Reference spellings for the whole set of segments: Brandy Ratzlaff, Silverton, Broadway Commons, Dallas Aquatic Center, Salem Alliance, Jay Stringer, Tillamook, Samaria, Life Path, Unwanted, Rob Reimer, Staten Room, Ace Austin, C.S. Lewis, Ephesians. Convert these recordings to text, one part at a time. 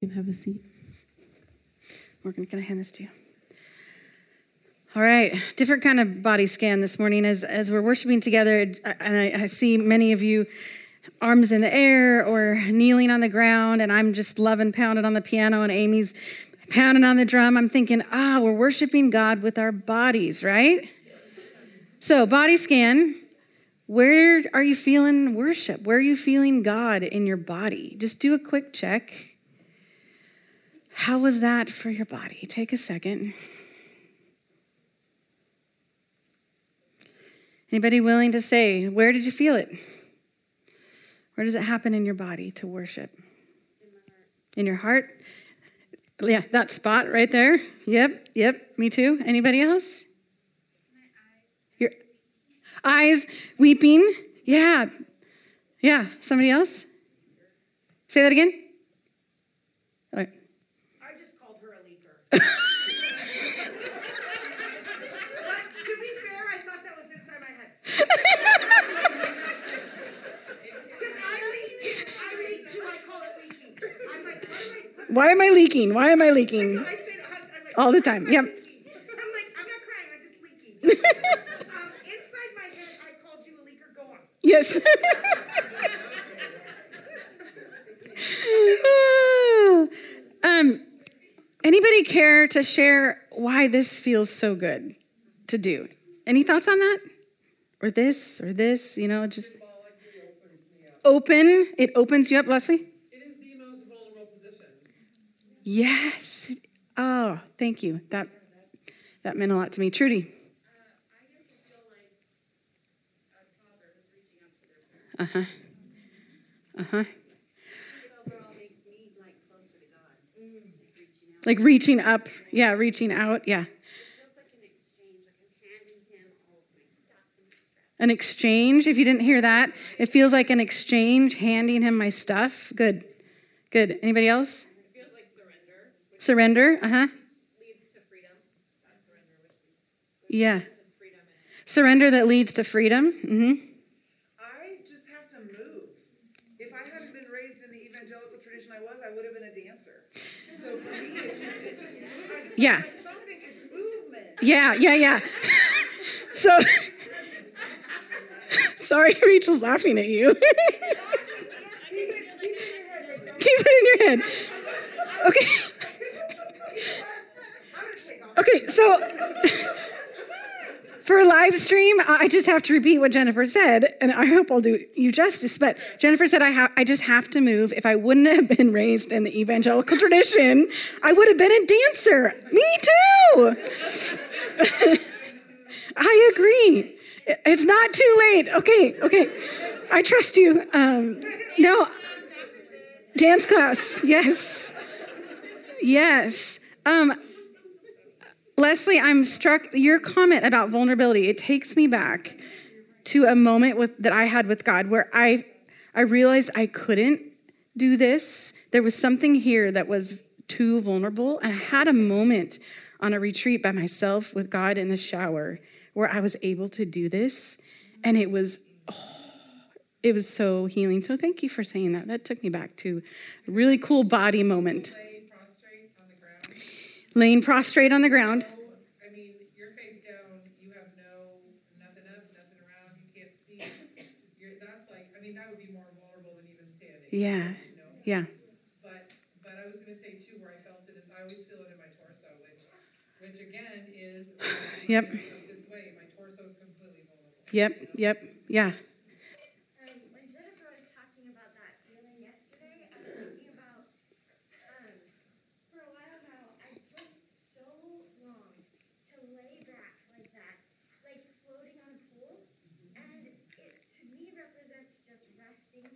You can have a seat. Morgan, can I hand this to you? All right, different kind of body scan this morning as we're worshiping together, and I see many of you arms in the air or kneeling on the ground, and I'm just loving pounding on the piano, and Amy's pounding on the drum. I'm thinking, we're worshiping God with our bodies, right? So body scan, where are you feeling worship? Where are you feeling God in your body? Just do a quick check. How was that for your body? Take a second. Anybody willing to say, where did you feel it? Where does it happen in your body to worship? In my heart. In your heart? Yeah, that spot right there. Yep, me too. Anybody else? Your eyes weeping. Yeah. Somebody else? Say that again. All right. I just called her a leaper. But to be fair, I thought that was inside my head. Because I leak too, I call it leaking. I'm like, Why am I leaking? All the time. Yep. I'm like, I'm not crying, I'm just leaking. Inside my head, I called you a leaker. Go on. Yes. Anybody care to share why this feels so good to do? Any thoughts on that? Or this? You know, just open. It opens you up, Leslie. Yes. Oh, thank you. That meant a lot to me. Trudy. I guess I feel like a toddler who's reaching out to their parents. This overall makes me like closer to God. Like reaching up. Yeah, reaching out. Yeah. It's just like an exchange. Like I'm handing him all of my stuff and my stress. An exchange. If you didn't hear that, it feels like an exchange, handing him my stuff. Good. Anybody else? Surrender, leads to freedom. Surrender that leads to freedom. Mm-hmm. I just have to move. If I hadn't been raised in the evangelical tradition I would have been a dancer. So for me, it's just movement. It's movement. Yeah. So, sorry, Rachel's laughing at you. Keep it in your head. Okay. Okay, so for live stream, I just have to repeat what Jennifer said, and I hope I'll do you justice, but Jennifer said I just have to move. If I wouldn't have been raised in the evangelical tradition, I would have been a dancer. Me too! I agree. It's not too late. Okay. I trust you. No. Dance class, yes. Leslie, I'm struck, your comment about vulnerability, it takes me back to a moment that I had with God where I realized I couldn't do this. There was something here that was too vulnerable. And I had a moment on a retreat by myself with God in the shower where I was able to do this. And it was so healing. So thank you for saying that. That took me back to a really cool body moment. Laying prostrate on the ground. I mean, you're face down. You have nothing up, nothing around. You can't see. That's like, I mean, that would be more vulnerable than even standing. Yeah, you know? Yeah. But I was going to say, too, where I felt it is I always feel it in my torso, which again is, yep. This way, my torso is completely vulnerable. Yep, you know? Yep, yeah. When Jennifer was talking about that feeling yesterday, I was thinking about, for a while now, I just so long to lay back like that, like floating on a pool, and it to me represents just resting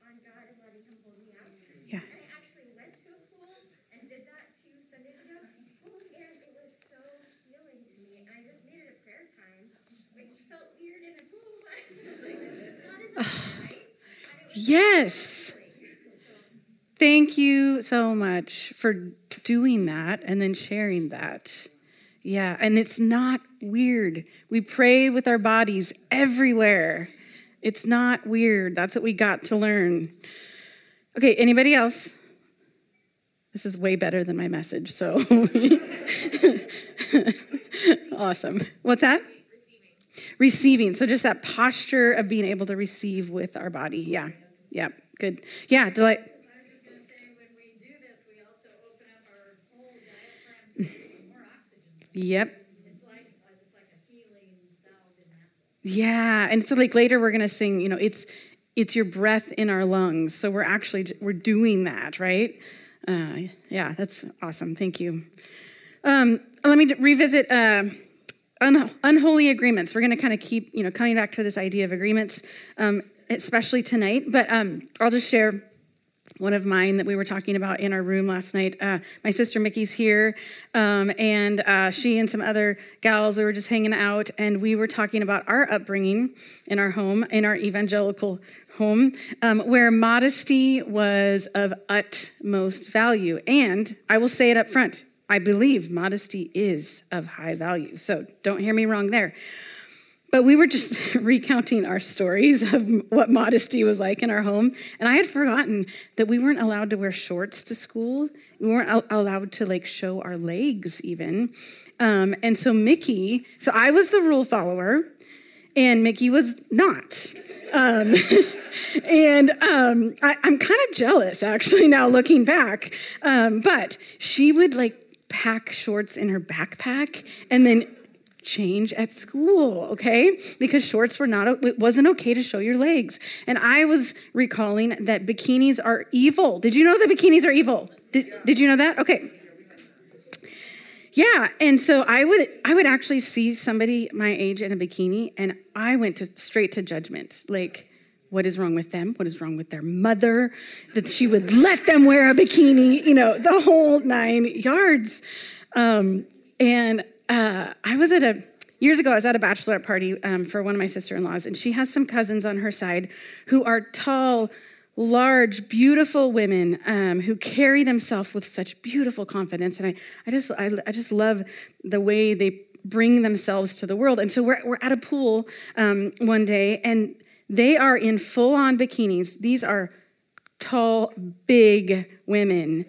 on God and letting Him hold me up. Yeah. And I actually went to a pool and did that 2 Sundays ago, and it was so healing to me, and I just made it a prayer time, which felt weird in a pool. God is right. Yes. Thank you so much for doing that and then sharing that. Yeah, and it's not weird. We pray with our bodies everywhere. It's not weird. That's what we got to learn. Okay, anybody else? This is way better than my message, so. Awesome. What's that? Receiving. So just that posture of being able to receive with our body. Yeah. Yeah. Good. Yeah. Delight. I was just going to say, when we do this, we also open up our whole diaphragm to more oxygen. Yep. It's like a healing valve in that. Yeah. And so like later we're going to sing, you know, it's your breath in our lungs. So we're doing that, right? Yeah, that's awesome. Thank you. Let me revisit unholy agreements. We're going to kind of keep, you know, coming back to this idea of agreements, especially tonight. But I'll just share one of mine that we were talking about in our room last night. My sister Mickey's here, and she and some other gals, we were just hanging out, and we were talking about our upbringing in our home, in our evangelical home, where modesty was of utmost value. And I will say it up front, I believe modesty is of high value. So don't hear me wrong there. But we were just recounting our stories of what modesty was like in our home. And I had forgotten that we weren't allowed to wear shorts to school. We weren't allowed to like show our legs even. And so Mickey, so I was the rule follower and Mickey was not. I'm kind of jealous actually now looking back. But she would like pack shorts in her backpack and then change at school, okay? Because shorts were not, it wasn't okay to show your legs. And I was recalling that bikinis are evil. Did you know that bikinis are evil? Did you know that? Okay. Yeah, and so I would actually see somebody my age in a bikini, and I went straight to judgment. Like, what is wrong with them? What is wrong with their mother? That she would let them wear a bikini, you know, the whole 9 yards. I was at years ago, I was at a bachelorette party for one of my sister-in-laws, and she has some cousins on her side who are tall, large, beautiful women who carry themselves with such beautiful confidence. And I just love the way they bring themselves to the world. And so we're at a pool one day, and they are in full-on bikinis. These are tall, big women.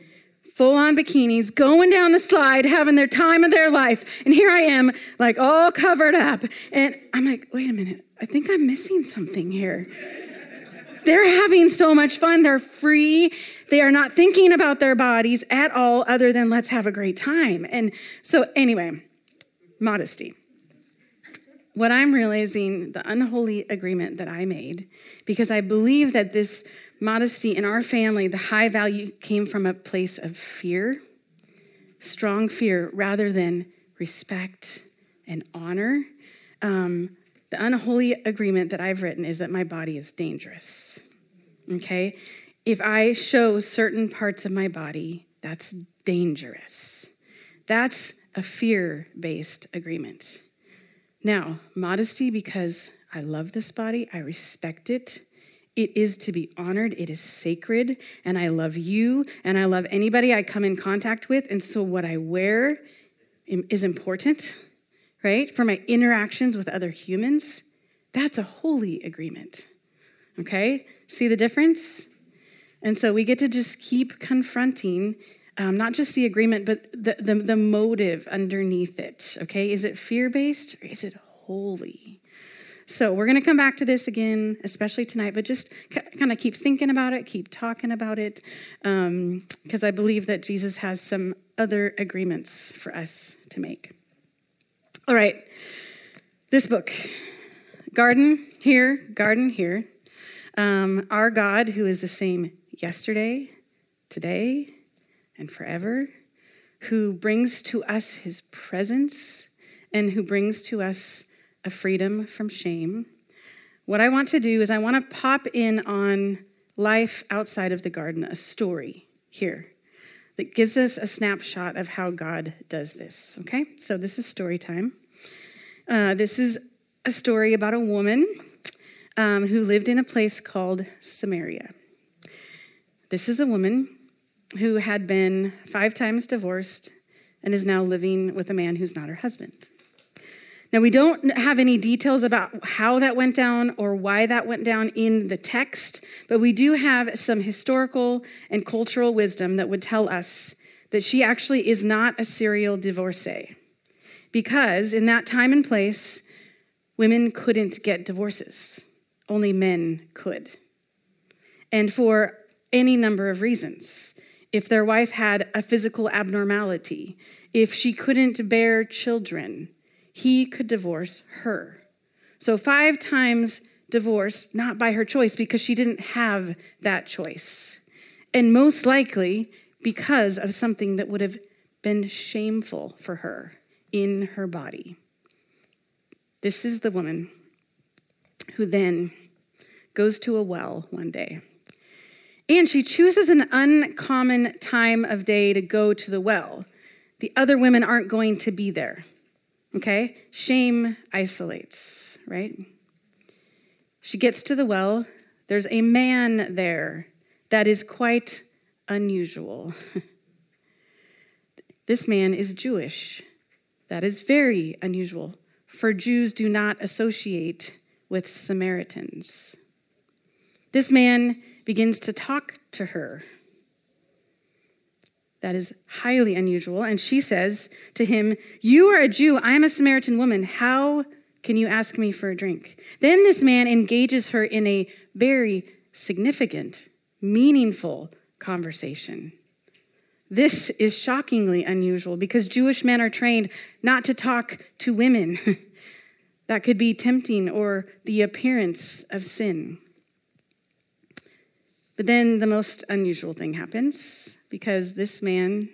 Full-on bikinis, going down the slide, having their time of their life. And here I am, like, all covered up. And I'm like, wait a minute. I think I'm missing something here. They're having so much fun. They're free. They are not thinking about their bodies at all other than let's have a great time. And so anyway, modesty. What I'm realizing, the unholy agreement that I made, because I believe that this modesty in our family, the high value came from a place of fear, strong fear, rather than respect and honor. The unholy agreement that I've written is that my body is dangerous, okay? If I show certain parts of my body, that's dangerous. That's a fear-based agreement. Now, modesty, because I love this body, I respect it. It is to be honored. It is sacred. And I love you. And I love anybody I come in contact with. And so what I wear is important, right? For my interactions with other humans, that's a holy agreement. Okay? See the difference? And so we get to just keep confronting not just the agreement, but the motive underneath it. Okay? Is it fear-based or is it holy? So we're going to come back to this again, especially tonight, but just kind of keep thinking about it, keep talking about it, because I believe that Jesus has some other agreements for us to make. All right, this book, Garden Here, our God, who is the same yesterday, today, and forever, who brings to us his presence and who brings to us a freedom from shame. What I want to do is I want to pop in on life outside of the garden, a story here that gives us a snapshot of how God does this, okay? So this is story time. This is a story about a woman who lived in a place called Samaria. This is a woman who had been 5 times divorced and is now living with a man who's not her husband. Now, we don't have any details about how that went down or why that went down in the text, but we do have some historical and cultural wisdom that would tell us that she actually is not a serial divorcee, because in that time and place, women couldn't get divorces. Only men could. And for any number of reasons. If their wife had a physical abnormality, if she couldn't bear children, he could divorce her. So 5 times divorced, not by her choice, because she didn't have that choice. And most likely because of something that would have been shameful for her in her body. This is the woman who then goes to a well one day. And she chooses an uncommon time of day to go to the well. The other women aren't going to be there, okay? Shame isolates, right? She gets to the well. There's a man there that is quite unusual. This man is Jewish. That is very unusual, for Jews do not associate with Samaritans. This man begins to talk to her. That is highly unusual. And she says to him, "You are a Jew. I am a Samaritan woman. How can you ask me for a drink?" Then this man engages her in a very significant, meaningful conversation. This is shockingly unusual because Jewish men are trained not to talk to women. That could be tempting or the appearance of sin. But then the most unusual thing happens, because this man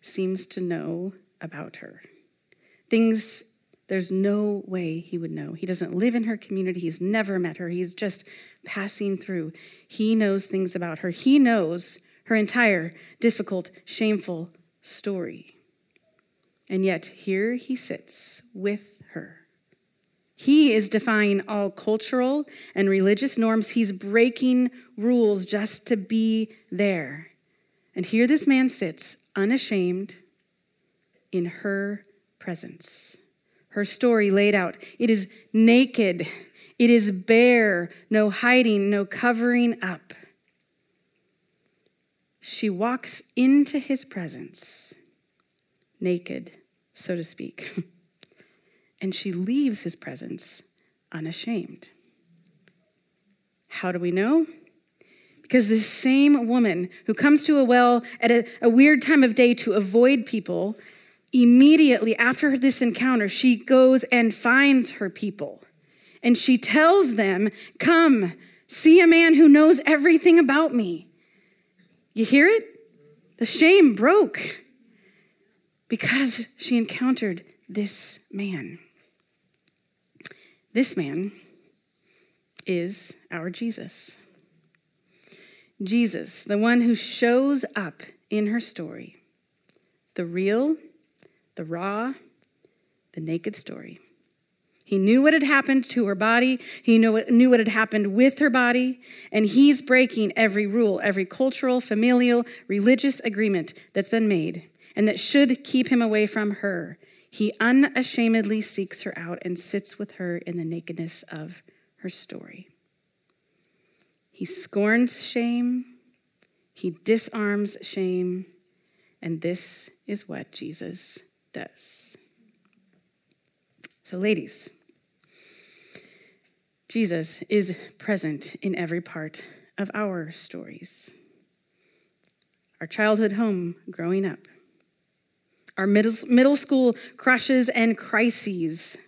seems to know about her. Things there's no way he would know. He doesn't live in her community. He's never met her. He's just passing through. He knows things about her. He knows her entire difficult, shameful story. And yet here he sits with her. He is defying all cultural and religious norms. He's breaking rules just to be there. And here this man sits unashamed in her presence. Her story laid out. It is naked. It is bare. No hiding, no covering up. She walks into his presence, naked, so to speak. And she leaves his presence unashamed. How do we know? Because this same woman who comes to a well at a weird time of day to avoid people, immediately after this encounter, she goes and finds her people. And she tells them, "Come, see a man who knows everything about me." You hear it? The shame broke because she encountered this man. This man is our Jesus. Jesus, the one who shows up in her story, the real, the raw, the naked story. He knew what had happened to her body. He knew what had happened with her body. And he's breaking every rule, every cultural, familial, religious agreement that's been made and that should keep him away from her. He unashamedly seeks her out and sits with her in the nakedness of her story. He scorns shame. He disarms shame. And this is what Jesus does. So, ladies, Jesus is present in every part of our stories. Our childhood home growing up. Our middle school crushes and crises.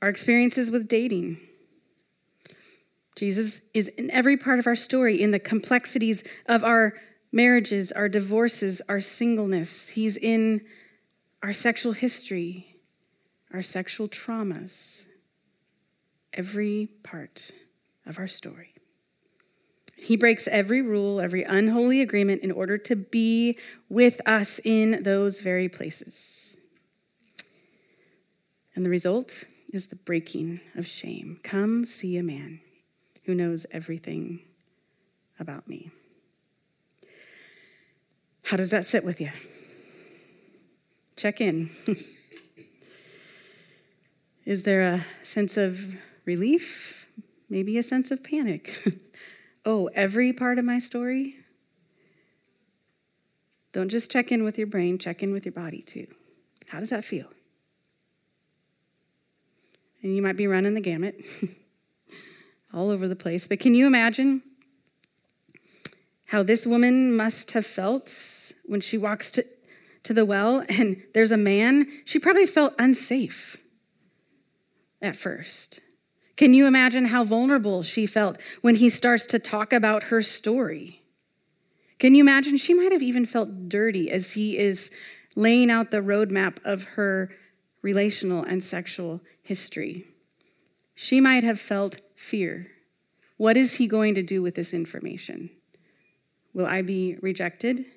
Our experiences with dating. Jesus is in every part of our story, in the complexities of our marriages, our divorces, our singleness. He's in our sexual history, our sexual traumas, every part of our story. He breaks every rule, every unholy agreement in order to be with us in those very places. And the result is the breaking of shame. Come see a man who knows everything about me. How does that sit with you? Check in. Is there a sense of relief? Maybe a sense of panic. Oh, every part of my story? Don't just check in with your brain, check in with your body too. How does that feel? And you might be running the gamut all over the place, but can you imagine how this woman must have felt when she walks to the well and there's a man? She probably felt unsafe at first. Can you imagine how vulnerable she felt when he starts to talk about her story? Can you imagine? She might have even felt dirty as he is laying out the roadmap of her relational and sexual history. She might have felt fear. What is he going to do with this information? Will I be rejected,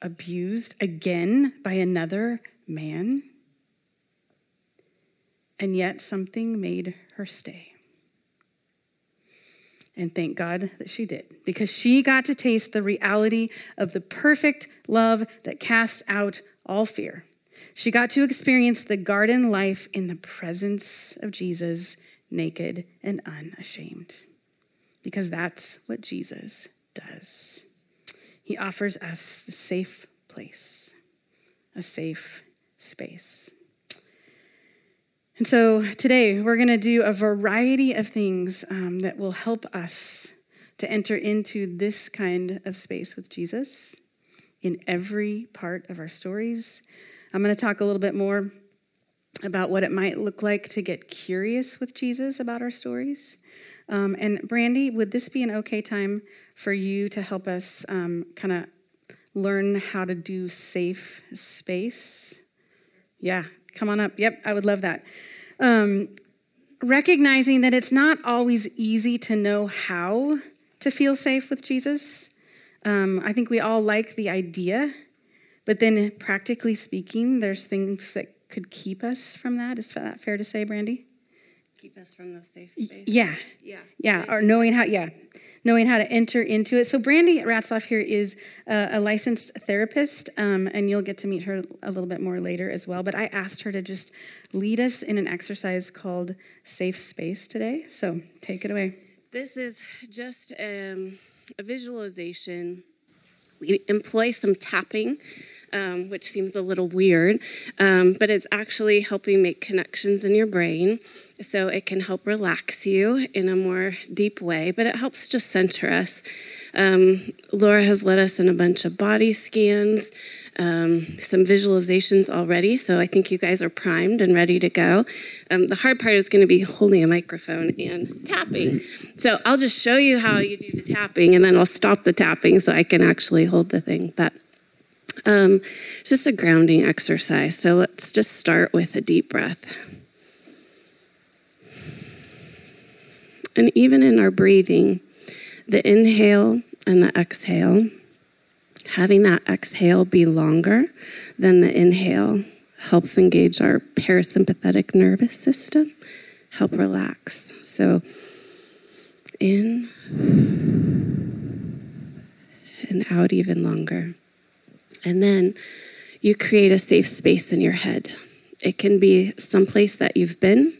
abused again by another man? And yet something made her stay. And thank God that she did, because she got to taste the reality of the perfect love that casts out all fear. She got to experience the garden life in the presence of Jesus, naked and unashamed, because that's what Jesus does. He offers us a safe place, a safe space. And so today we're going to do a variety of things that will help us to enter into this kind of space with Jesus in every part of our stories. I'm going to talk a little bit more about what it might look like to get curious with Jesus about our stories. And Brandy, would this be an okay time for you to help us kind of learn how to do safe space? Yeah. Come on up. Yep, I would love that. Recognizing that it's not always easy to know how to feel safe with Jesus. I think we all like the idea, but then practically speaking, there's things that could keep us from that. Is that fair to say, Brandy? Keep us from the safe space? Yeah. Yeah. Yeah, or knowing how to enter into it. So Brandy Ratzlaff here is a licensed therapist, and you'll get to meet her a little bit more later as well. But I asked her to just lead us in an exercise called Safe Space today. So take it away. This is just a visualization. We employ some tapping, which seems a little weird, but it's actually helping make connections in your brain. So it can help relax you in a more deep way, but it helps just center us. Laura has led us in a bunch of body scans, some visualizations already, so I think you guys are primed and ready to go. The hard part is going to be holding a microphone and tapping. So I'll just show you how you do the tapping, and then I'll stop the tapping so I can actually hold the thing. But it's just a grounding exercise, so let's just start with a deep breath. And even in our breathing, the inhale and the exhale, having that exhale be longer than the inhale helps engage our parasympathetic nervous system, help relax. So in and out even longer. And then you create a safe space in your head. It can be someplace that you've been.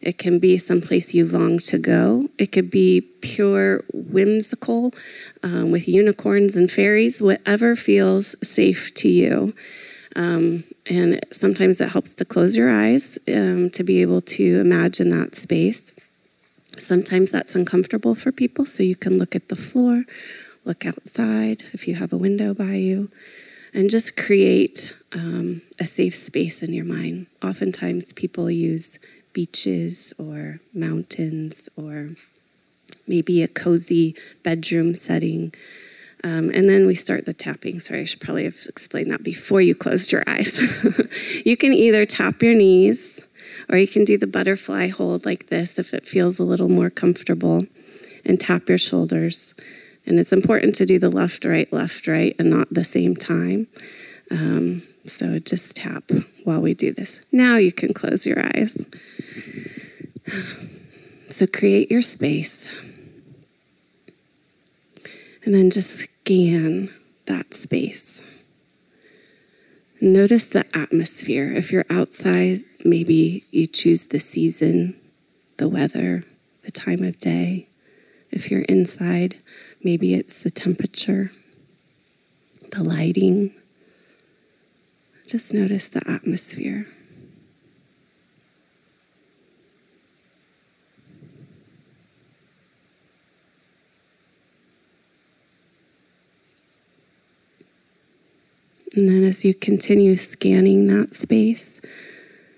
It can be someplace you long to go. It could be pure whimsical with unicorns and fairies, whatever feels safe to you. And sometimes it helps to close your eyes to be able to imagine that space. Sometimes that's uncomfortable for people, so you can look at the floor, look outside if you have a window by you, and just create a safe space in your mind. Oftentimes people use beaches or mountains or maybe a cozy bedroom setting. And then we start the tapping. Sorry, I should probably have explained that before you closed your eyes. You can either tap your knees or you can do the butterfly hold like this if it feels a little more comfortable, and tap your shoulders. And it's important to do the left, right, and not the same time. So just tap while we do this. Now you can close your eyes. So create your space. And then just scan that space. Notice the atmosphere. If you're outside, maybe you choose the season, the weather, the time of day. If you're inside, maybe it's the temperature, the lighting. Just notice the atmosphere. And then as you continue scanning that space,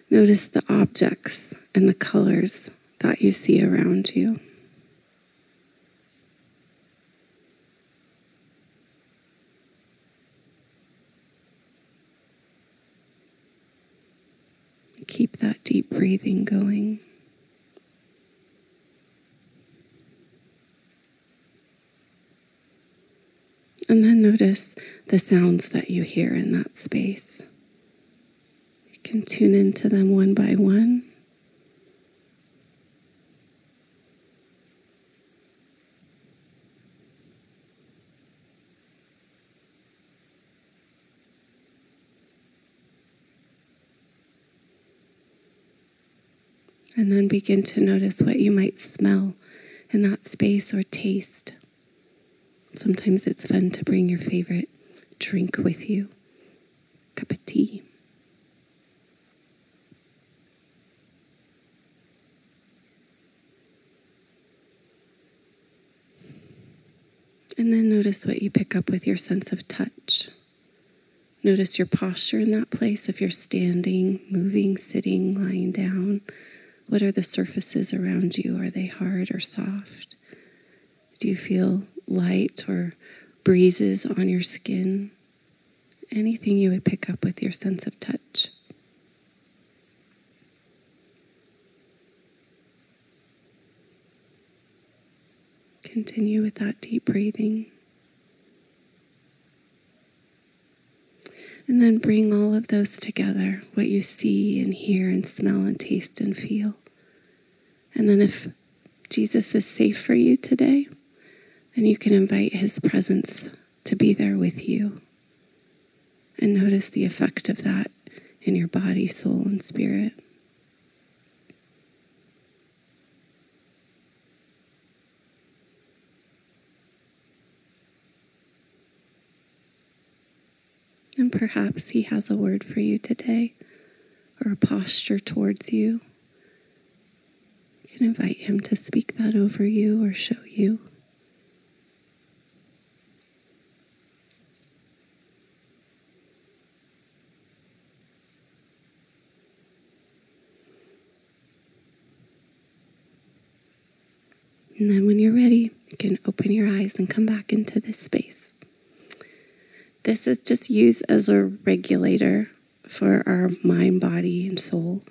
notice the objects and the colors that you see around you. Keep that deep breathing going. And then notice the sounds that you hear in that space. You can tune into them one by one. And then begin to notice what you might smell in that space or taste. Sometimes it's fun to bring your favorite drink with you, a cup of tea. And then notice what you pick up with your sense of touch. Notice your posture in that place. If you're standing, moving, sitting, lying down, what are the surfaces around you? Are they hard or soft? Do you feel light or breezes on your skin? Anything you would pick up with your sense of touch. Continue with that deep breathing. And then bring all of those together, what you see and hear and smell and taste and feel. And then if Jesus is safe for you today, then you can invite his presence to be there with you. And notice the effect of that in your body, soul, and spirit. And perhaps he has a word for you today or a posture towards you. You can invite him to speak that over you or show you. And then when you're ready, you can open your eyes and come back into this space. This is just used as a regulator for our mind, body, and soul.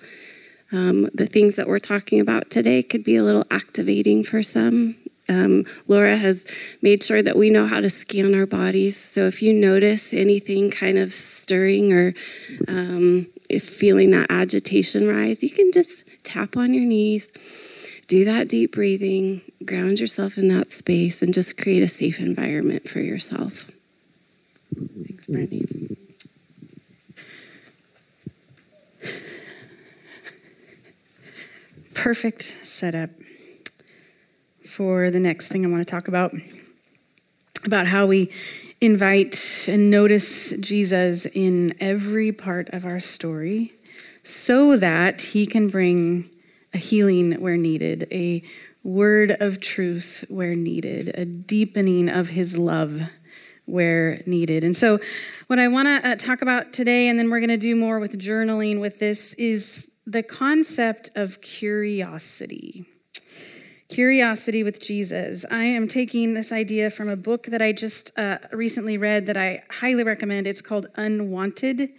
The things that we're talking about today could be a little activating for some. Laura has made sure that we know how to scan our bodies. So if you notice anything kind of stirring or if feeling that agitation rise, you can just tap on your knees, do that deep breathing, ground yourself in that space, and just create a safe environment for yourself. Thanks, Brandy. Perfect setup for the next thing I want to talk about how we invite and notice Jesus in every part of our story so that he can bring a healing where needed, a word of truth where needed, a deepening of his love where needed. And so what I want to talk about today, and then we're going to do more with journaling with this, is the concept of curiosity. Curiosity with Jesus. I am taking this idea from a book that I just recently read that I highly recommend. It's called Unwanted.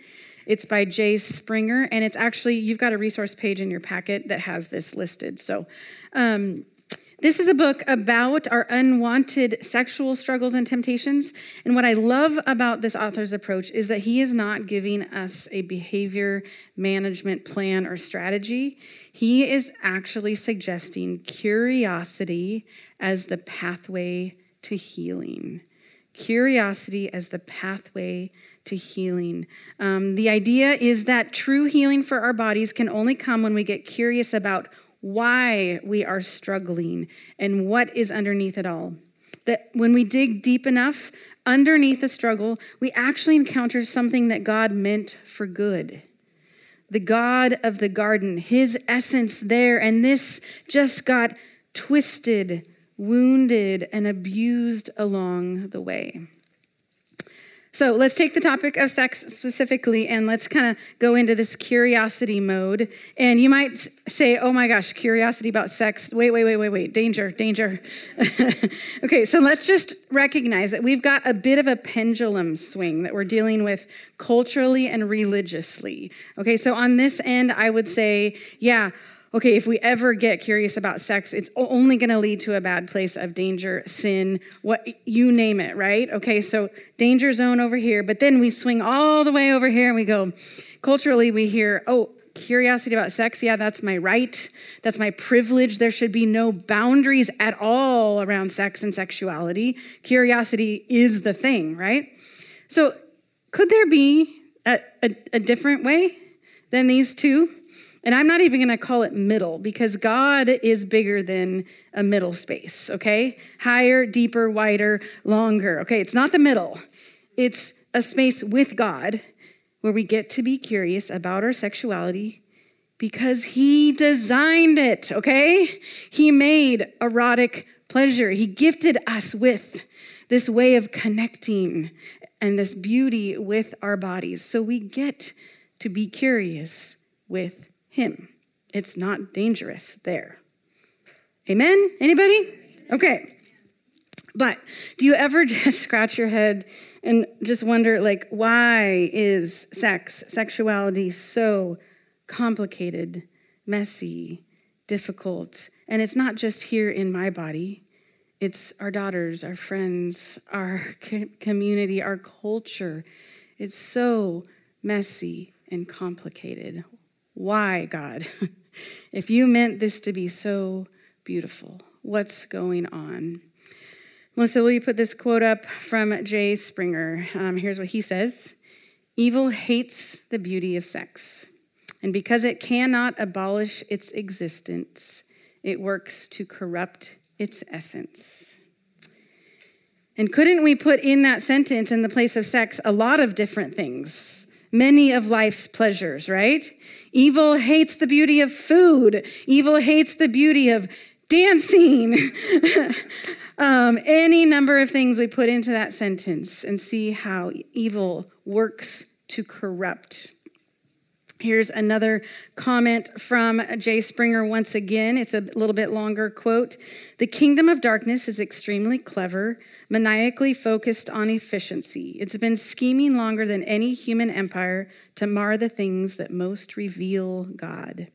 It's by Jay Stringer, and it's actually, you've got a resource page in your packet that has this listed. So, this is a book about our unwanted sexual struggles and temptations. And what I love about this author's approach is that he is not giving us a behavior management plan or strategy. He is actually suggesting curiosity as the pathway to healing. Curiosity as the pathway to healing. The idea is that true healing for our bodies can only come when we get curious about why we are struggling and what is underneath it all. That when we dig deep enough underneath the struggle, we actually encounter something that God meant for good. The God of the garden, his essence there, and this just got twisted, wounded, and abused along the way. So let's take the topic of sex specifically, and let's kind of go into this curiosity mode. And you might say, oh my gosh, curiosity about sex. Wait, danger. Okay, so let's just recognize that we've got a bit of a pendulum swing that we're dealing with culturally and religiously. Okay, so on this end, I would say, yeah, okay, if we ever get curious about sex, it's only going to lead to a bad place of danger, sin, what you name it, right? Okay, so danger zone over here, but then we swing all the way over here and we go, culturally we hear, oh, curiosity about sex, yeah, that's my right, that's my privilege. There should be no boundaries at all around sex and sexuality. Curiosity is the thing, right? So could there be a different way than these two? And I'm not even going to call it middle, because God is bigger than a middle space, okay? Higher, deeper, wider, longer. Okay, it's not the middle. It's a space with God where we get to be curious about our sexuality because he designed it, okay? He made erotic pleasure. He gifted us with this way of connecting and this beauty with our bodies. So we get to be curious with him. It's not dangerous there. Amen? Anybody? Okay. But do you ever just scratch your head and just wonder, like, why is sexuality so complicated, messy, difficult? And it's not just here in my body. It's our daughters, our friends, our community, our culture. It's so messy and complicated. Why, God? If you meant this to be so beautiful, what's going on? Melissa, will you put this quote up from Jay Stringer? Here's what he says. Evil hates the beauty of sex, and because it cannot abolish its existence, it works to corrupt its essence. And couldn't we put in that sentence, in the place of sex, a lot of different things? Many of life's pleasures, right? Evil hates the beauty of food. Evil hates the beauty of dancing. Any number of things we put into that sentence, and see how evil works to corrupt. Here's another comment from Jay Stringer once again. It's a little bit longer quote. The kingdom of darkness is extremely clever, maniacally focused on efficiency. It's been scheming longer than any human empire to mar the things that most reveal God.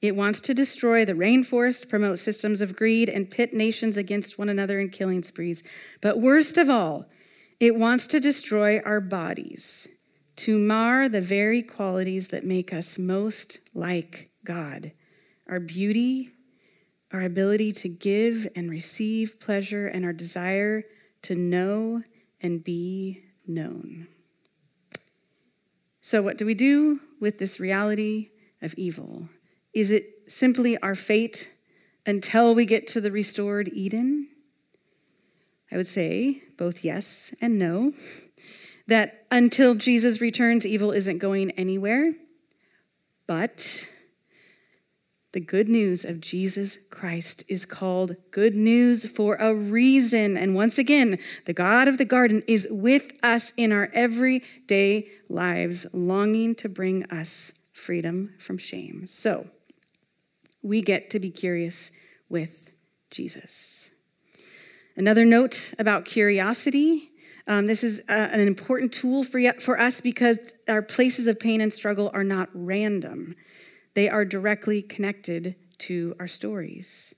It wants to destroy the rainforest, promote systems of greed, and pit nations against one another in killing sprees. But worst of all, it wants to destroy our bodies, to mar the very qualities that make us most like God, our beauty, our ability to give and receive pleasure, and our desire to know and be known. So what do we do with this reality of evil? Is it simply our fate until we get to the restored Eden? I would say both yes and no. That until Jesus returns, evil isn't going anywhere. But the good news of Jesus Christ is called good news for a reason. And once again, the God of the garden is with us in our everyday lives, longing to bring us freedom from shame. So we get to be curious with Jesus. Another note about curiosity. This is an important tool for us because our places of pain and struggle are not random. They are directly connected to our stories.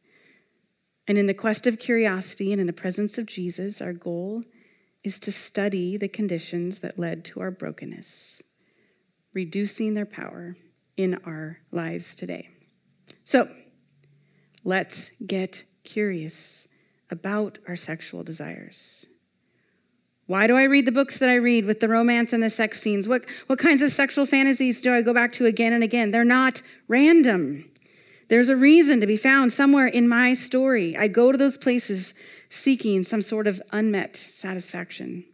And in the quest of curiosity and in the presence of Jesus, our goal is to study the conditions that led to our brokenness, reducing their power in our lives today. So let's get curious about our sexual desires. Why do I read the books that I read with the romance and the sex scenes? What kinds of sexual fantasies do I go back to again and again? They're not random. There's a reason to be found somewhere in my story. I go to those places seeking some sort of unmet satisfaction.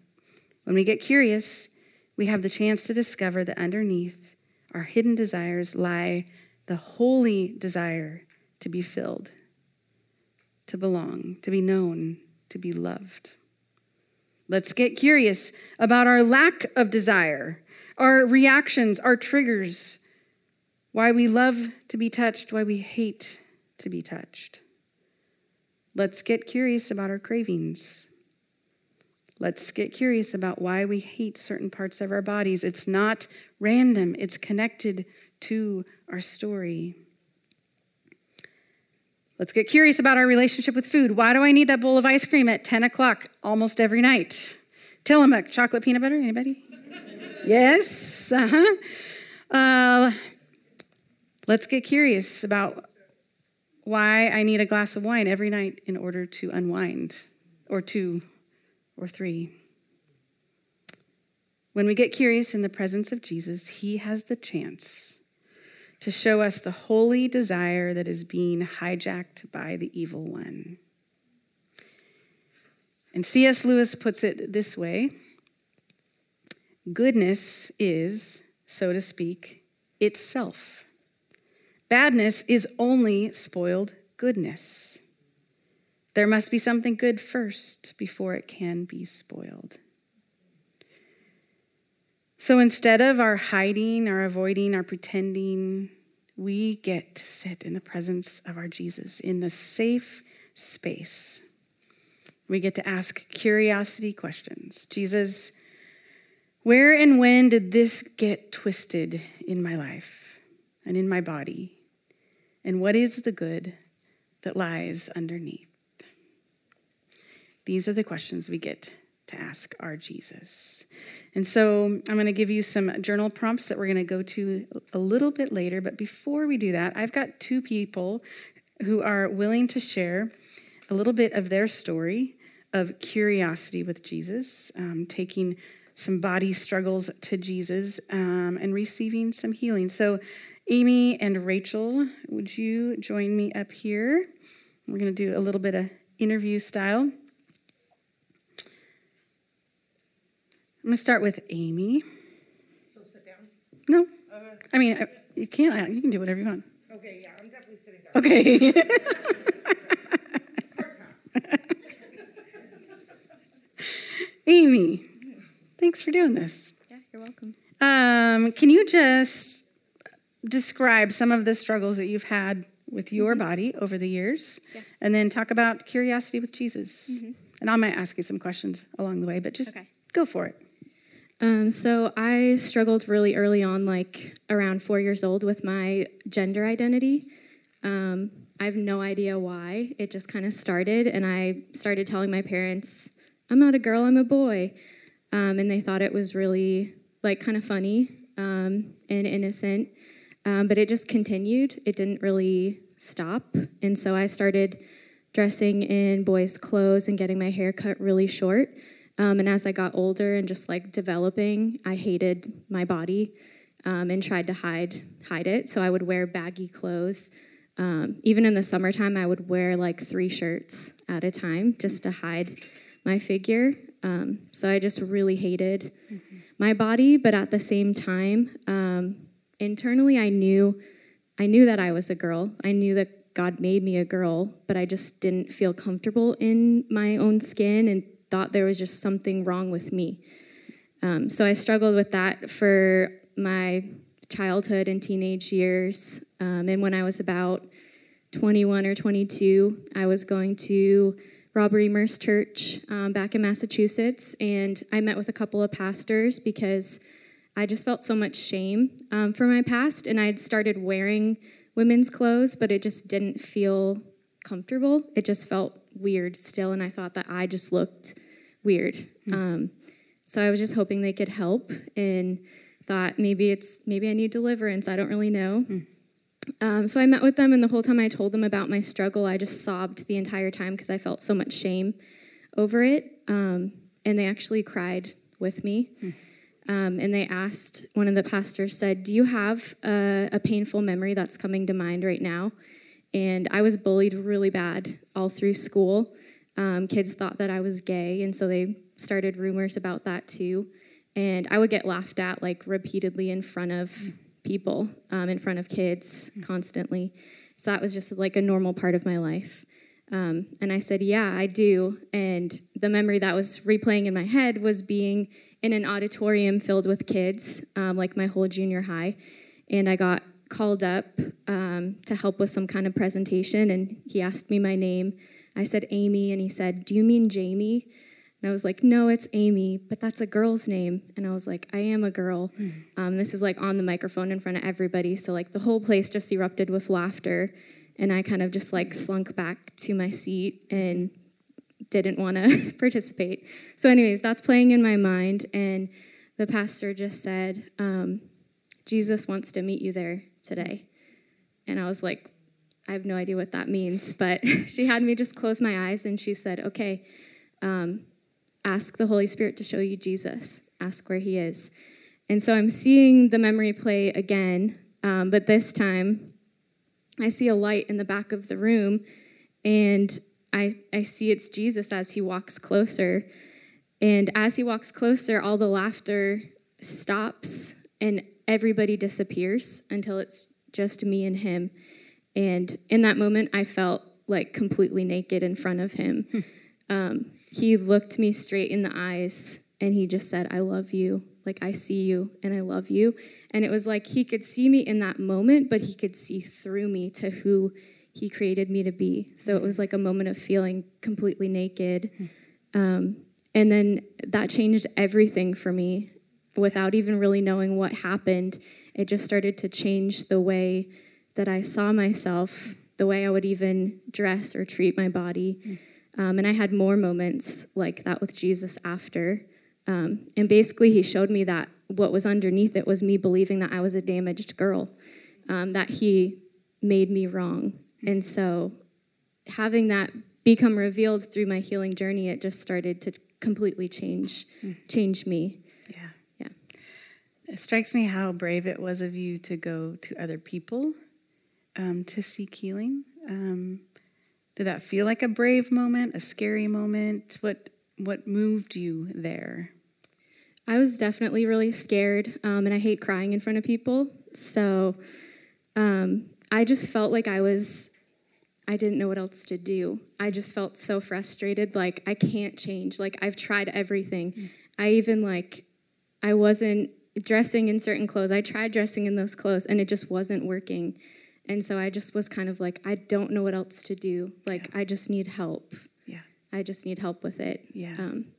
When we get curious, we have the chance to discover that underneath our hidden desires lie the holy desire to be filled, to belong, to be known, to be loved. Let's get curious about our lack of desire, our reactions, our triggers, why we love to be touched, why we hate to be touched. Let's get curious about our cravings. Let's get curious about why we hate certain parts of our bodies. It's not random. It's connected to our story. Let's get curious about our relationship with food. Why do I need that bowl of ice cream at 10 o'clock almost every night? Tillamook, chocolate peanut butter, anybody? Yes, uh-huh. Let's get curious about why I need a glass of wine every night in order to unwind, or two, or three. When we get curious in the presence of Jesus, he has the chance to show us the holy desire that is being hijacked by the evil one. And C.S. Lewis puts it this way: goodness is, so to speak, itself. Badness is only spoiled goodness. There must be something good first before it can be spoiled. So instead of our hiding, our avoiding, our pretending, we get to sit in the presence of our Jesus in the safe space. We get to ask curiosity questions. Jesus, where and when did this get twisted in my life and in my body? And what is the good that lies underneath? These are the questions we get to ask our Jesus. And so I'm going to give you some journal prompts that we're going to go to a little bit later. But before we do that, I've got two people who are willing to share a little bit of their story of curiosity with Jesus, taking some body struggles to Jesus and receiving some healing. So Amy and Rachel, would you join me up here? We're going to do a little bit of interview style. I'm going to start with Amy. So sit down? No. I mean, you can do whatever you want. Okay, yeah, I'm definitely sitting down. Okay. Amy, thanks for doing this. Yeah, you're welcome. Can you just describe some of the struggles that you've had with your body over the years? Yeah. And then talk about curiosity with Jesus. Mm-hmm. And I might ask you some questions along the way, but just go for it. So I struggled really early on, like around 4 years old, with my gender identity. I have no idea why. It just kind of started, and I started telling my parents, I'm not a girl, I'm a boy. And they thought it was really like kind of funny and innocent. But it just continued. It didn't really stop. And so I started dressing in boys' clothes and getting my hair cut really short. And as I got older and just like developing, I hated my body and tried to hide it. So I would wear baggy clothes. Even in the summertime, I would wear like 3 shirts at a time just to hide my figure. So I just really hated my body. But at the same time, internally, I knew that I was a girl. I knew that God made me a girl, but I just didn't feel comfortable in my own skin and thought there was just something wrong with me. So I struggled with that for my childhood and teenage years. And when I was about 21 or 22, I was going to Rob Reimer's church back in Massachusetts. And I met with a couple of pastors because I just felt so much shame for my past. And I had started wearing women's clothes, but it just didn't feel comfortable. It just felt weird still, and I thought that I just looked weird. So I was just hoping they could help, and thought maybe I need deliverance. I don't really know. So I met with them, and the whole time I told them about my struggle, I just sobbed the entire time because I felt so much shame over it. and they actually cried with me. And they asked, one of the pastors said, do you have a painful memory that's coming to mind right now? And I was bullied really bad all through school. Kids thought that I was gay, and so they started rumors about that too. And I would get laughed at, like, repeatedly in front of people, in front of kids constantly. So that was just, like, a normal part of my life. And I said, yeah, I do. And the memory that was replaying in my head was being in an auditorium filled with kids, like my whole junior high. And I got called up to help with some kind of presentation, and he asked me my name. I said Amy, and he said, do you mean Jamie? And I was like, no, it's Amy, but that's a girl's name. And I was like, I am a girl. This is like on the microphone in front of everybody. So like the whole place just erupted with laughter. And I kind of just like slunk back to my seat and didn't want to participate. So anyways, that's playing in my mind. And the pastor just said, Jesus wants to meet you there today. And I was like, I have no idea what that means. But she had me just close my eyes, and she said, okay, ask the Holy Spirit to show you Jesus. Ask where he is. And so I'm seeing the memory play again, but this time I see a light in the back of the room, and I see it's Jesus as he walks closer. And as he walks closer, all the laughter stops, and everybody disappears until it's just me and him. And in that moment, I felt like completely naked in front of him. He looked me straight in the eyes, and he just said, I love you. Like, I see you, and I love you. And it was like he could see me in that moment, but he could see through me to who he created me to be. So it was like a moment of feeling completely naked. And then that changed everything for me without even really knowing what happened. It just started to change the way that I saw myself, the way I would even dress or treat my body. And I had more moments like that with Jesus after. And basically he showed me that what was underneath it was me believing that I was a damaged girl, that he made me wrong. And so having that become revealed through my healing journey, it just started to completely change me. Yeah. It strikes me how brave it was of you to go to other people to seek healing. Did that feel like a brave moment, a scary moment? What moved you there? I was definitely really scared, and I hate crying in front of people. So I just felt like I didn't know what else to do. I just felt so frustrated, like I can't change. Like I've tried everything. I wasn't dressing in certain clothes. I tried dressing in those clothes, and it just wasn't working. And so I just was kind of like, I don't know what else to do. Like, I just need help. I just need help with it.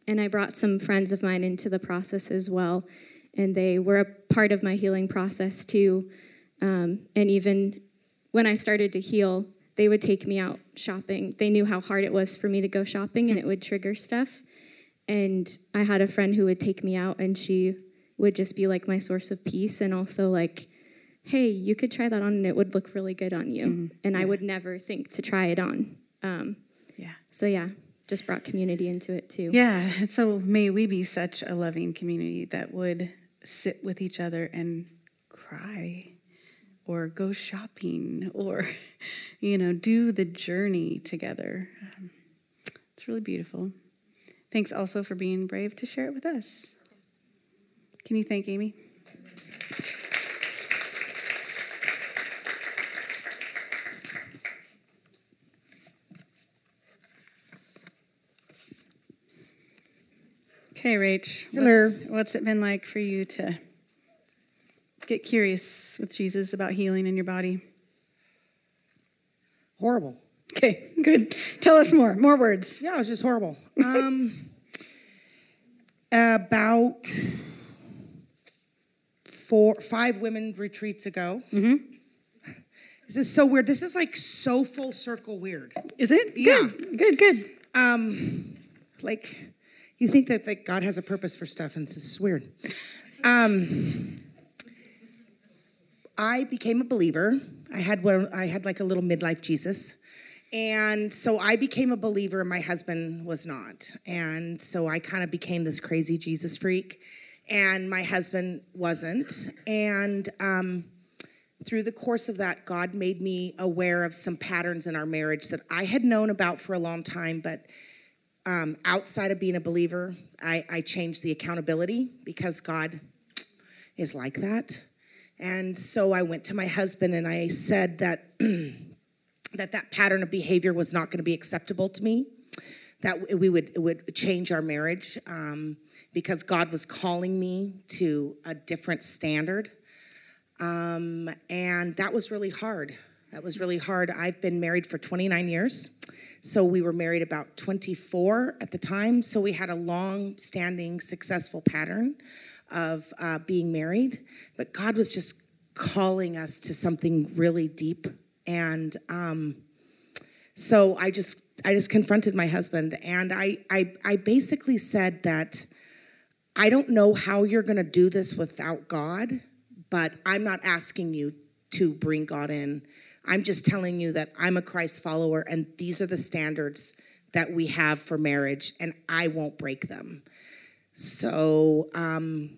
And I brought some friends of mine into the process as well, and they were a part of my healing process too. And even when I started to heal, they would take me out shopping. They knew how hard it was for me to go shopping, and it would trigger stuff. And I had a friend who would take me out, and she would just be like my source of peace, and also like, hey, you could try that on, and it would look really good on you. And I would never think to try it on. So yeah. Just brought community into it too. Yeah, and so may we be such a loving community that would sit with each other and cry or go shopping or, do the journey together. It's really beautiful. Thanks also for being brave to share it with us. Can you thank Amy? Hey, Rach. Hello. What's it been like for you to get curious with Jesus about healing in your body? Horrible. Okay, good. Tell us more words. Yeah, it was just horrible. About 4-5 women retreats ago. This is so weird. This is like so full circle weird. Is it? Yeah. Good. You think that God has a purpose for stuff, and this is weird. I became a believer. I had like a little midlife Jesus, And so I became a believer, my husband was not. And so I kind of became this crazy Jesus freak, and my husband wasn't. And through the course of that, God made me aware of some patterns in our marriage that I had known about for a long time, but outside of being a believer, I changed the accountability because God is like that. And so I went to my husband and I said that that pattern of behavior was not going to be acceptable to me, that it would change our marriage because God was calling me to a different standard. And that was really hard. I've been married for 29 years. So we were married about 24 at the time. So we had a long-standing, successful pattern of being married. But God was just calling us to something really deep. And so I just confronted my husband, and I basically said that I don't know how you're going to do this without God, but I'm not asking you to bring God in. I'm just telling you that I'm a Christ follower, and these are the standards that we have for marriage, and I won't break them. So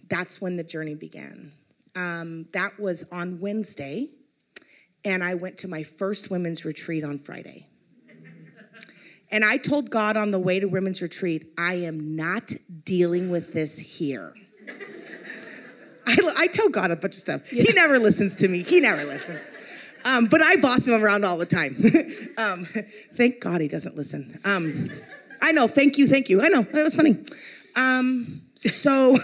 that's when the journey began. That was on Wednesday. And I went to my first women's retreat on Friday. And I told God on the way to women's retreat, I am not dealing with this here. I tell God a bunch of stuff. Yeah. He never listens to me. But I boss him around all the time. Thank God he doesn't listen. I know. Thank you. I know. That was funny. So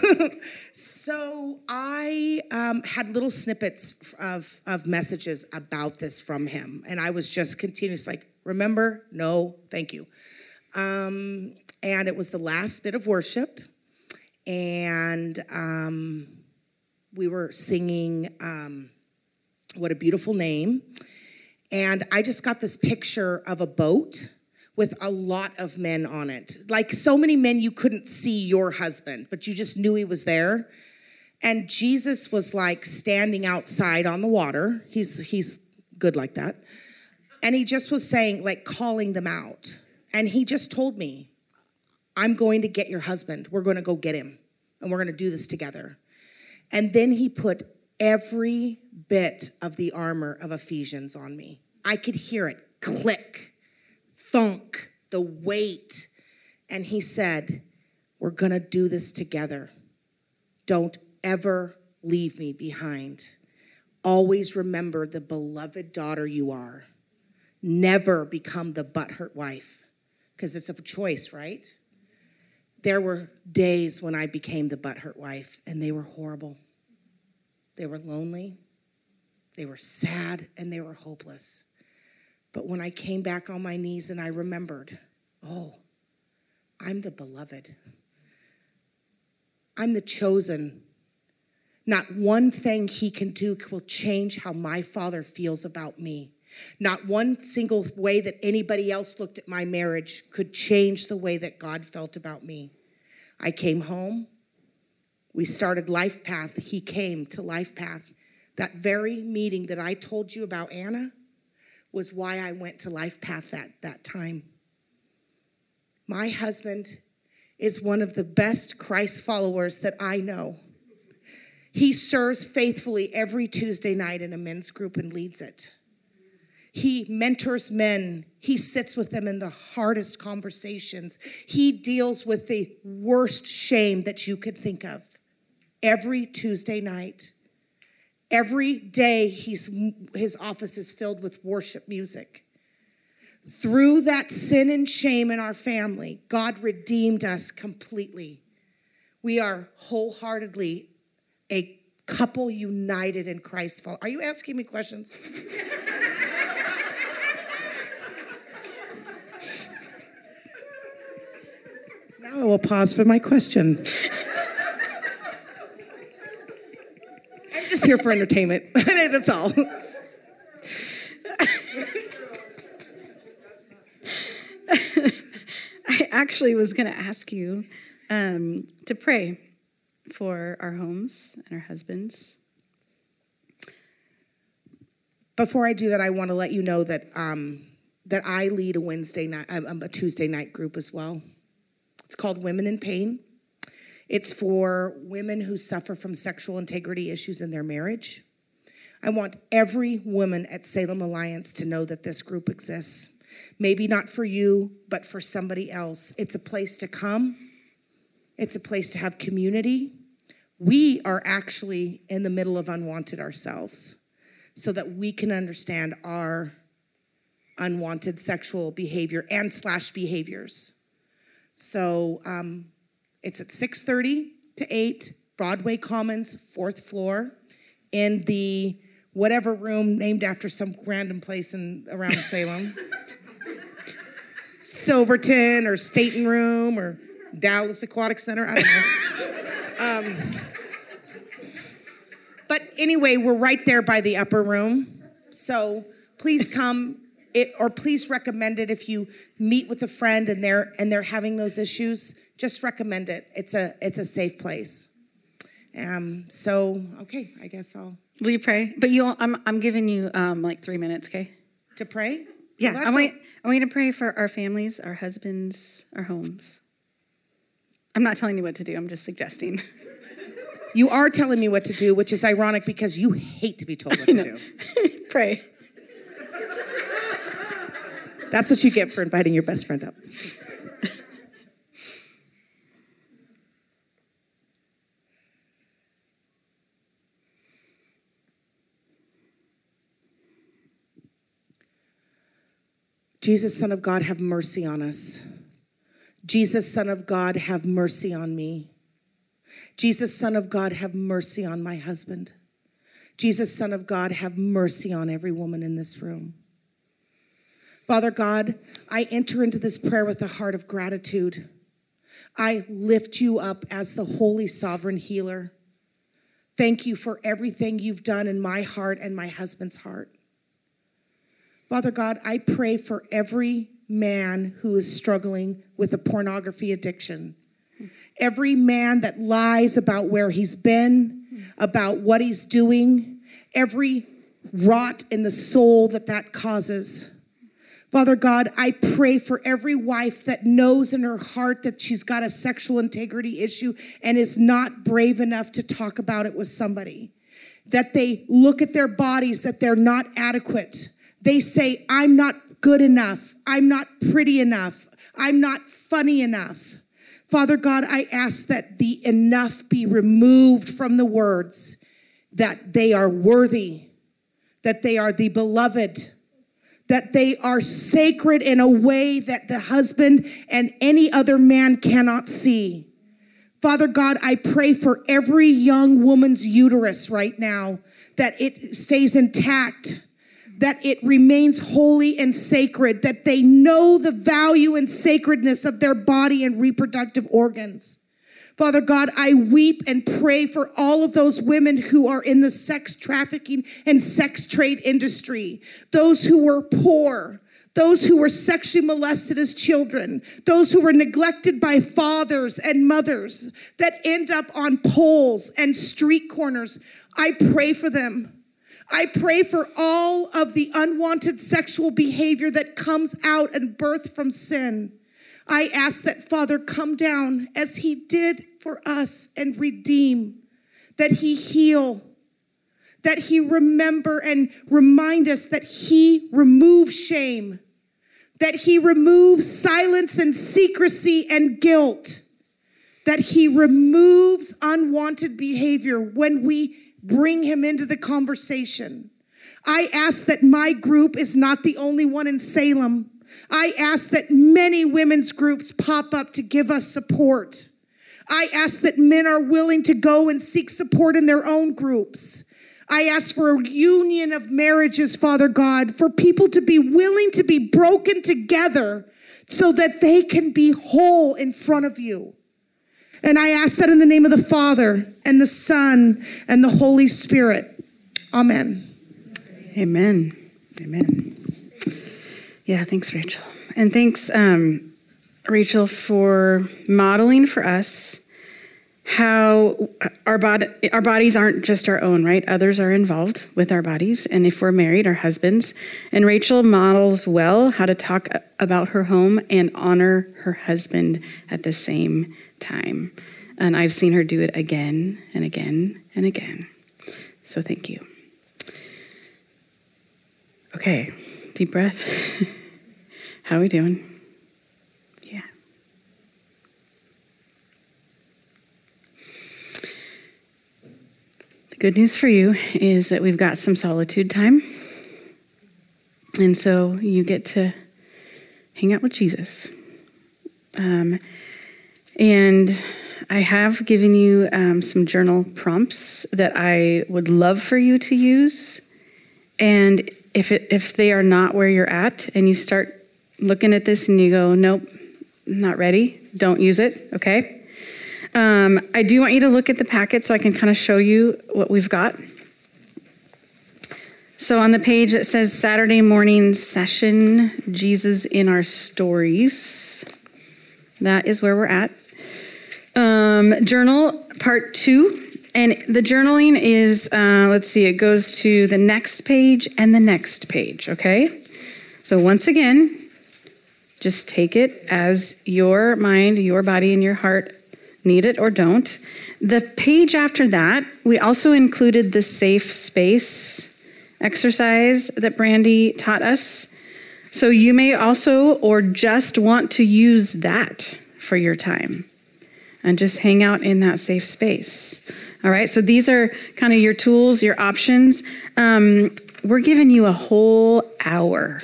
I had little snippets of messages about this from him, and I was just continuously like, remember, no, thank you. And it was the last bit of worship, and we were singing What a Beautiful Name, and I just got this picture of a boat with a lot of men on it. Like so many men, you couldn't see your husband, but you just knew he was there. And Jesus was like standing outside on the water. He's good like that. And he just was saying, like calling them out. And he just told me, I'm going to get your husband. We're going to go get him. And we're going to do this together. And then he put every bit of the armor of Ephesians on me. I could hear it click. Thunk, the weight. And he said, we're going to do this together. Don't ever leave me behind. Always remember the beloved daughter you are. Never become the butthurt wife, because it's a choice, right? There were days when I became the butthurt wife, and they were horrible. They were lonely. They were sad, and they were hopeless. But when I came back on my knees and I remembered, oh, I'm the beloved. I'm the chosen. Not one thing he can do will change how my father feels about me. Not one single way that anybody else looked at my marriage could change the way that God felt about me. I came home. We started Life Path. He came to Life Path. That very meeting that I told you about, Anna, was why I went to Life Path that time. My husband is one of the best Christ followers that I know. He serves faithfully every Tuesday night in a men's group and leads it. He mentors men. He sits with them in the hardest conversations. He deals with the worst shame that you could think of every Tuesday night. Every day, his office is filled with worship music. Through that sin and shame in our family, God redeemed us completely. We are wholeheartedly a couple united in Christ. Are you asking me questions? Now I will pause for my question. Just here for entertainment. That's all. I actually was going to ask you to pray for our homes and our husbands. Before I do that, I want to let you know that that I lead a Tuesday night group as well. It's called Women in Pain. It's for women who suffer from sexual integrity issues in their marriage. I want every woman at Salem Alliance to know that this group exists. Maybe not for you, but for somebody else. It's a place to come. It's a place to have community. We are actually in the middle of unwanted ourselves so that we can understand our unwanted sexual behavior and / behaviors. So it's at 6:30 to 8, Broadway Commons, 4th floor, in the whatever room named after some random place around Salem. Silverton or Staten Room or Dallas Aquatic Center, I don't know. But anyway, we're right there by the upper room. So please come. Or please recommend it if you meet with a friend and they're having those issues. Just recommend it. It's a safe place. So okay, I guess I'll. Will you pray? But I'm giving you like 3 minutes, okay? To pray? Yeah, well, I want you to pray for our families, our husbands, our homes. I'm not telling you what to do. I'm just suggesting. You are telling me what to do, which is ironic because you hate to be told what to do. Pray. That's what you get for inviting your best friend up. Jesus, Son of God, have mercy on us. Jesus, Son of God, have mercy on me. Jesus, Son of God, have mercy on my husband. Jesus, Son of God, have mercy on every woman in this room. Father God, I enter into this prayer with a heart of gratitude. I lift you up as the holy sovereign healer. Thank you for everything you've done in my heart and my husband's heart. Father God, I pray for every man who is struggling with a pornography addiction. Every man that lies about where he's been, about what he's doing, every rot in the soul that causes. Father God, I pray for every wife that knows in her heart that she's got a sexual integrity issue and is not brave enough to talk about it with somebody. That they look at their bodies, that they're not adequate. They say, I'm not good enough. I'm not pretty enough. I'm not funny enough. Father God, I ask that the enough be removed from the words, that they are worthy, that they are the beloved, that they are sacred in a way that the husband and any other man cannot see. Father God, I pray for every young woman's uterus right now, that it stays intact, that it remains holy and sacred, that they know the value and sacredness of their body and reproductive organs. Father God, I weep and pray for all of those women who are in the sex trafficking and sex trade industry, those who were poor, those who were sexually molested as children, those who were neglected by fathers and mothers that end up on poles and street corners. I pray for them. I pray for all of the unwanted sexual behavior that comes out and birthed from sin. I ask that Father come down as he did for us and redeem, that he heal, that he remember and remind us that he removes shame, that he removes silence and secrecy and guilt, that he removes unwanted behavior when we bring him into the conversation. I ask that my group is not the only one in Salem. I ask that many women's groups pop up to give us support. I ask that men are willing to go and seek support in their own groups. I ask for a union of marriages, Father God, for people to be willing to be broken together so that they can be whole in front of you. And I ask that in the name of the Father and the Son and the Holy Spirit. Amen. Amen. Amen. Yeah, thanks, Rachel. And thanks, Rachel, for modeling for us how our bodies aren't just our own, right? Others are involved with our bodies. And if we're married, our husbands. And Rachel models well how to talk about her home and honor her husband at the same time. And I've seen her do it again and again and again. So thank you. Okay, deep breath. How are we doing? Good news for you is that we've got some solitude time. And so you get to hang out with Jesus. And I have given you some journal prompts that I would love for you to use. And if they are not where you're at and you start looking at this and you go, nope, not ready, don't use it, okay? I do want you to look at the packet so I can kind of show you what we've got. So on the page that says Saturday morning session, Jesus in our stories. That is where we're at. Journal part 2. And the journaling is, let's see, it goes to the next page and the next page, okay? So once again, just take it as your mind, your body, and your heart need it or don't. The page after that, we also included the safe space exercise that Brandy taught us. So you may also or just want to use that for your time and just hang out in that safe space. All right, so these are kind of your tools, your options. We're giving you a whole hour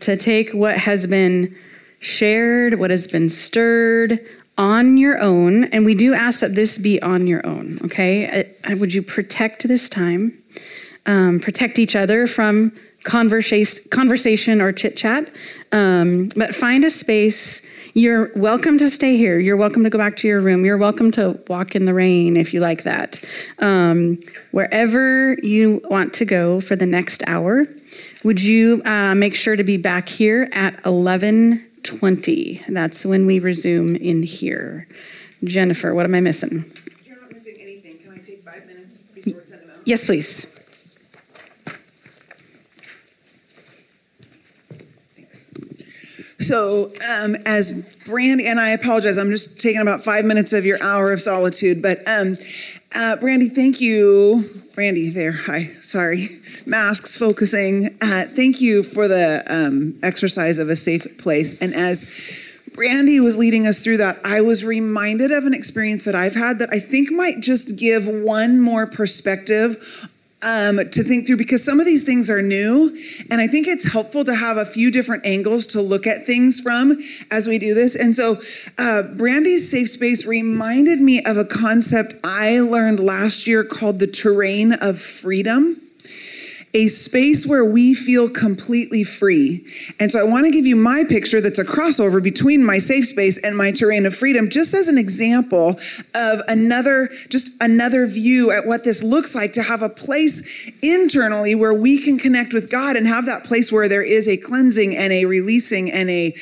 to take what has been shared, what has been stirred, on your own, and we do ask that this be on your own, okay? Would you protect this time? Protect each other from conversation or chit-chat, but find a space. You're welcome to stay here. You're welcome to go back to your room. You're welcome to walk in the rain if you like that. Wherever you want to go for the next hour, would you make sure to be back here at 11:20. That's when we resume in here. Jennifer, what am I missing? You're not missing anything. Can I take 5 minutes before we send them out? Yes, please. Thanks. So as Brandy, and I apologize, I'm just taking about 5 minutes of your hour of solitude, but Brandy, thank you. Brandy there, hi, sorry. Masks focusing. Thank you for the exercise of a safe place. And as Brandy was leading us through that, I was reminded of an experience that I've had that I think might just give one more perspective to think through, because some of these things are new, and I think it's helpful to have a few different angles to look at things from as we do this. And so Brandy's safe space reminded me of a concept I learned last year called the terrain of freedom, a space where we feel completely free. And so I want to give you my picture that's a crossover between my safe space and my terrain of freedom, just as an example of another view at what this looks like to have a place internally where we can connect with God and have that place where there is a cleansing and a releasing and a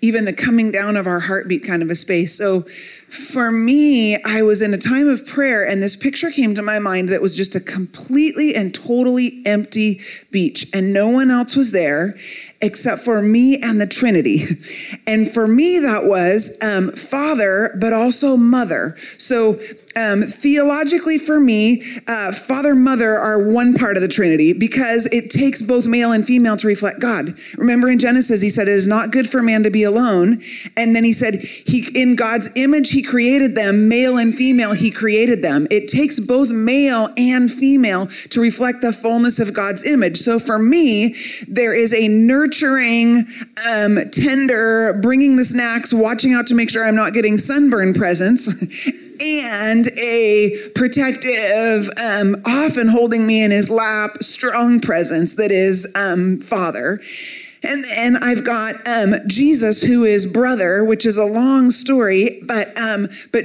even the coming down of our heartbeat kind of a space. So for me, I was in a time of prayer, and this picture came to my mind that was just a completely and totally empty beach, and no one else was there except for me and the Trinity. And for me, that was Father, but also Mother. So theologically for me, Father, Mother are one part of the Trinity because it takes both male and female to reflect God. Remember in Genesis, he said, it is not good for man to be alone. And then he said, in God's image, he created them, male and female, he created them. It takes both male and female to reflect the fullness of God's image. So for me, there is a nurturing, tender, bringing the snacks, watching out to make sure I'm not getting sunburn presence, and a protective, often holding me in his lap, strong presence that is Father. And I've got Jesus, who is brother, which is a long story, but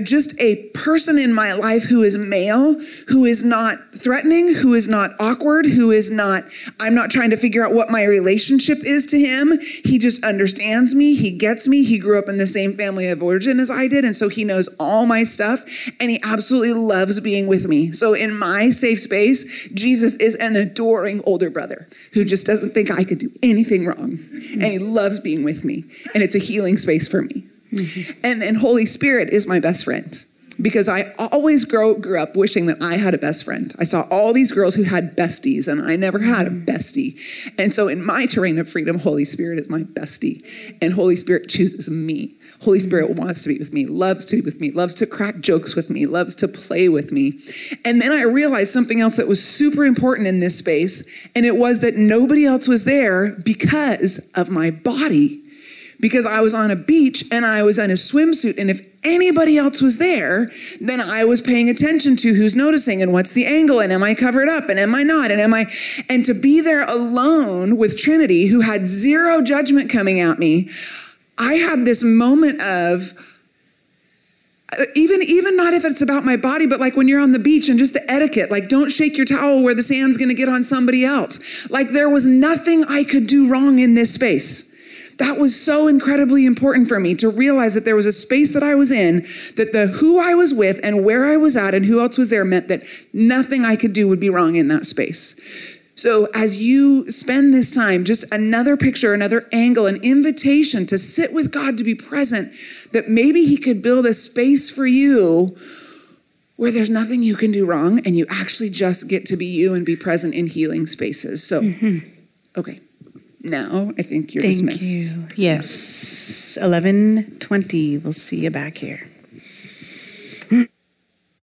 just a person in my life who is male, who is not threatening, who is not awkward, who is not, I'm not trying to figure out what my relationship is to him. He just understands me. He gets me. He grew up in the same family of origin as I did. And so he knows all my stuff, and he absolutely loves being with me. So in my safe space, Jesus is an adoring older brother who just doesn't think I could do anything wrong. And he loves being with me. And it's a healing space for me. Mm-hmm. And Holy Spirit is my best friend, because I always grew up wishing that I had a best friend. I saw all these girls who had besties, and I never had a bestie. And so in my terrain of freedom, Holy Spirit is my bestie. And Holy Spirit chooses me. Holy Spirit wants to be with me, loves to be with me, loves to crack jokes with me, loves to play with me. And then I realized something else that was super important in this space, and it was that nobody else was there because of my body. Because I was on a beach and I was in a swimsuit, and if anybody else was there, then I was paying attention to who's noticing and what's the angle, and am I covered up, and am I not, and am I, and to be there alone with Trinity, who had zero judgment coming at me, I had this moment of, even not if it's about my body, but like when you're on the beach and just the etiquette, like don't shake your towel where the sand's gonna get on somebody else. Like there was nothing I could do wrong in this space. That was so incredibly important for me to realize that there was a space that I was in, that the who I was with and where I was at and who else was there meant that nothing I could do would be wrong in that space. So as you spend this time, just another picture, another angle, an invitation to sit with God, to be present, that maybe he could build a space for you where there's nothing you can do wrong and you actually just get to be you and be present in healing spaces. So, Okay. Now, I think you're dismissed. Thank you. Yes. 11:20. We'll see you back here.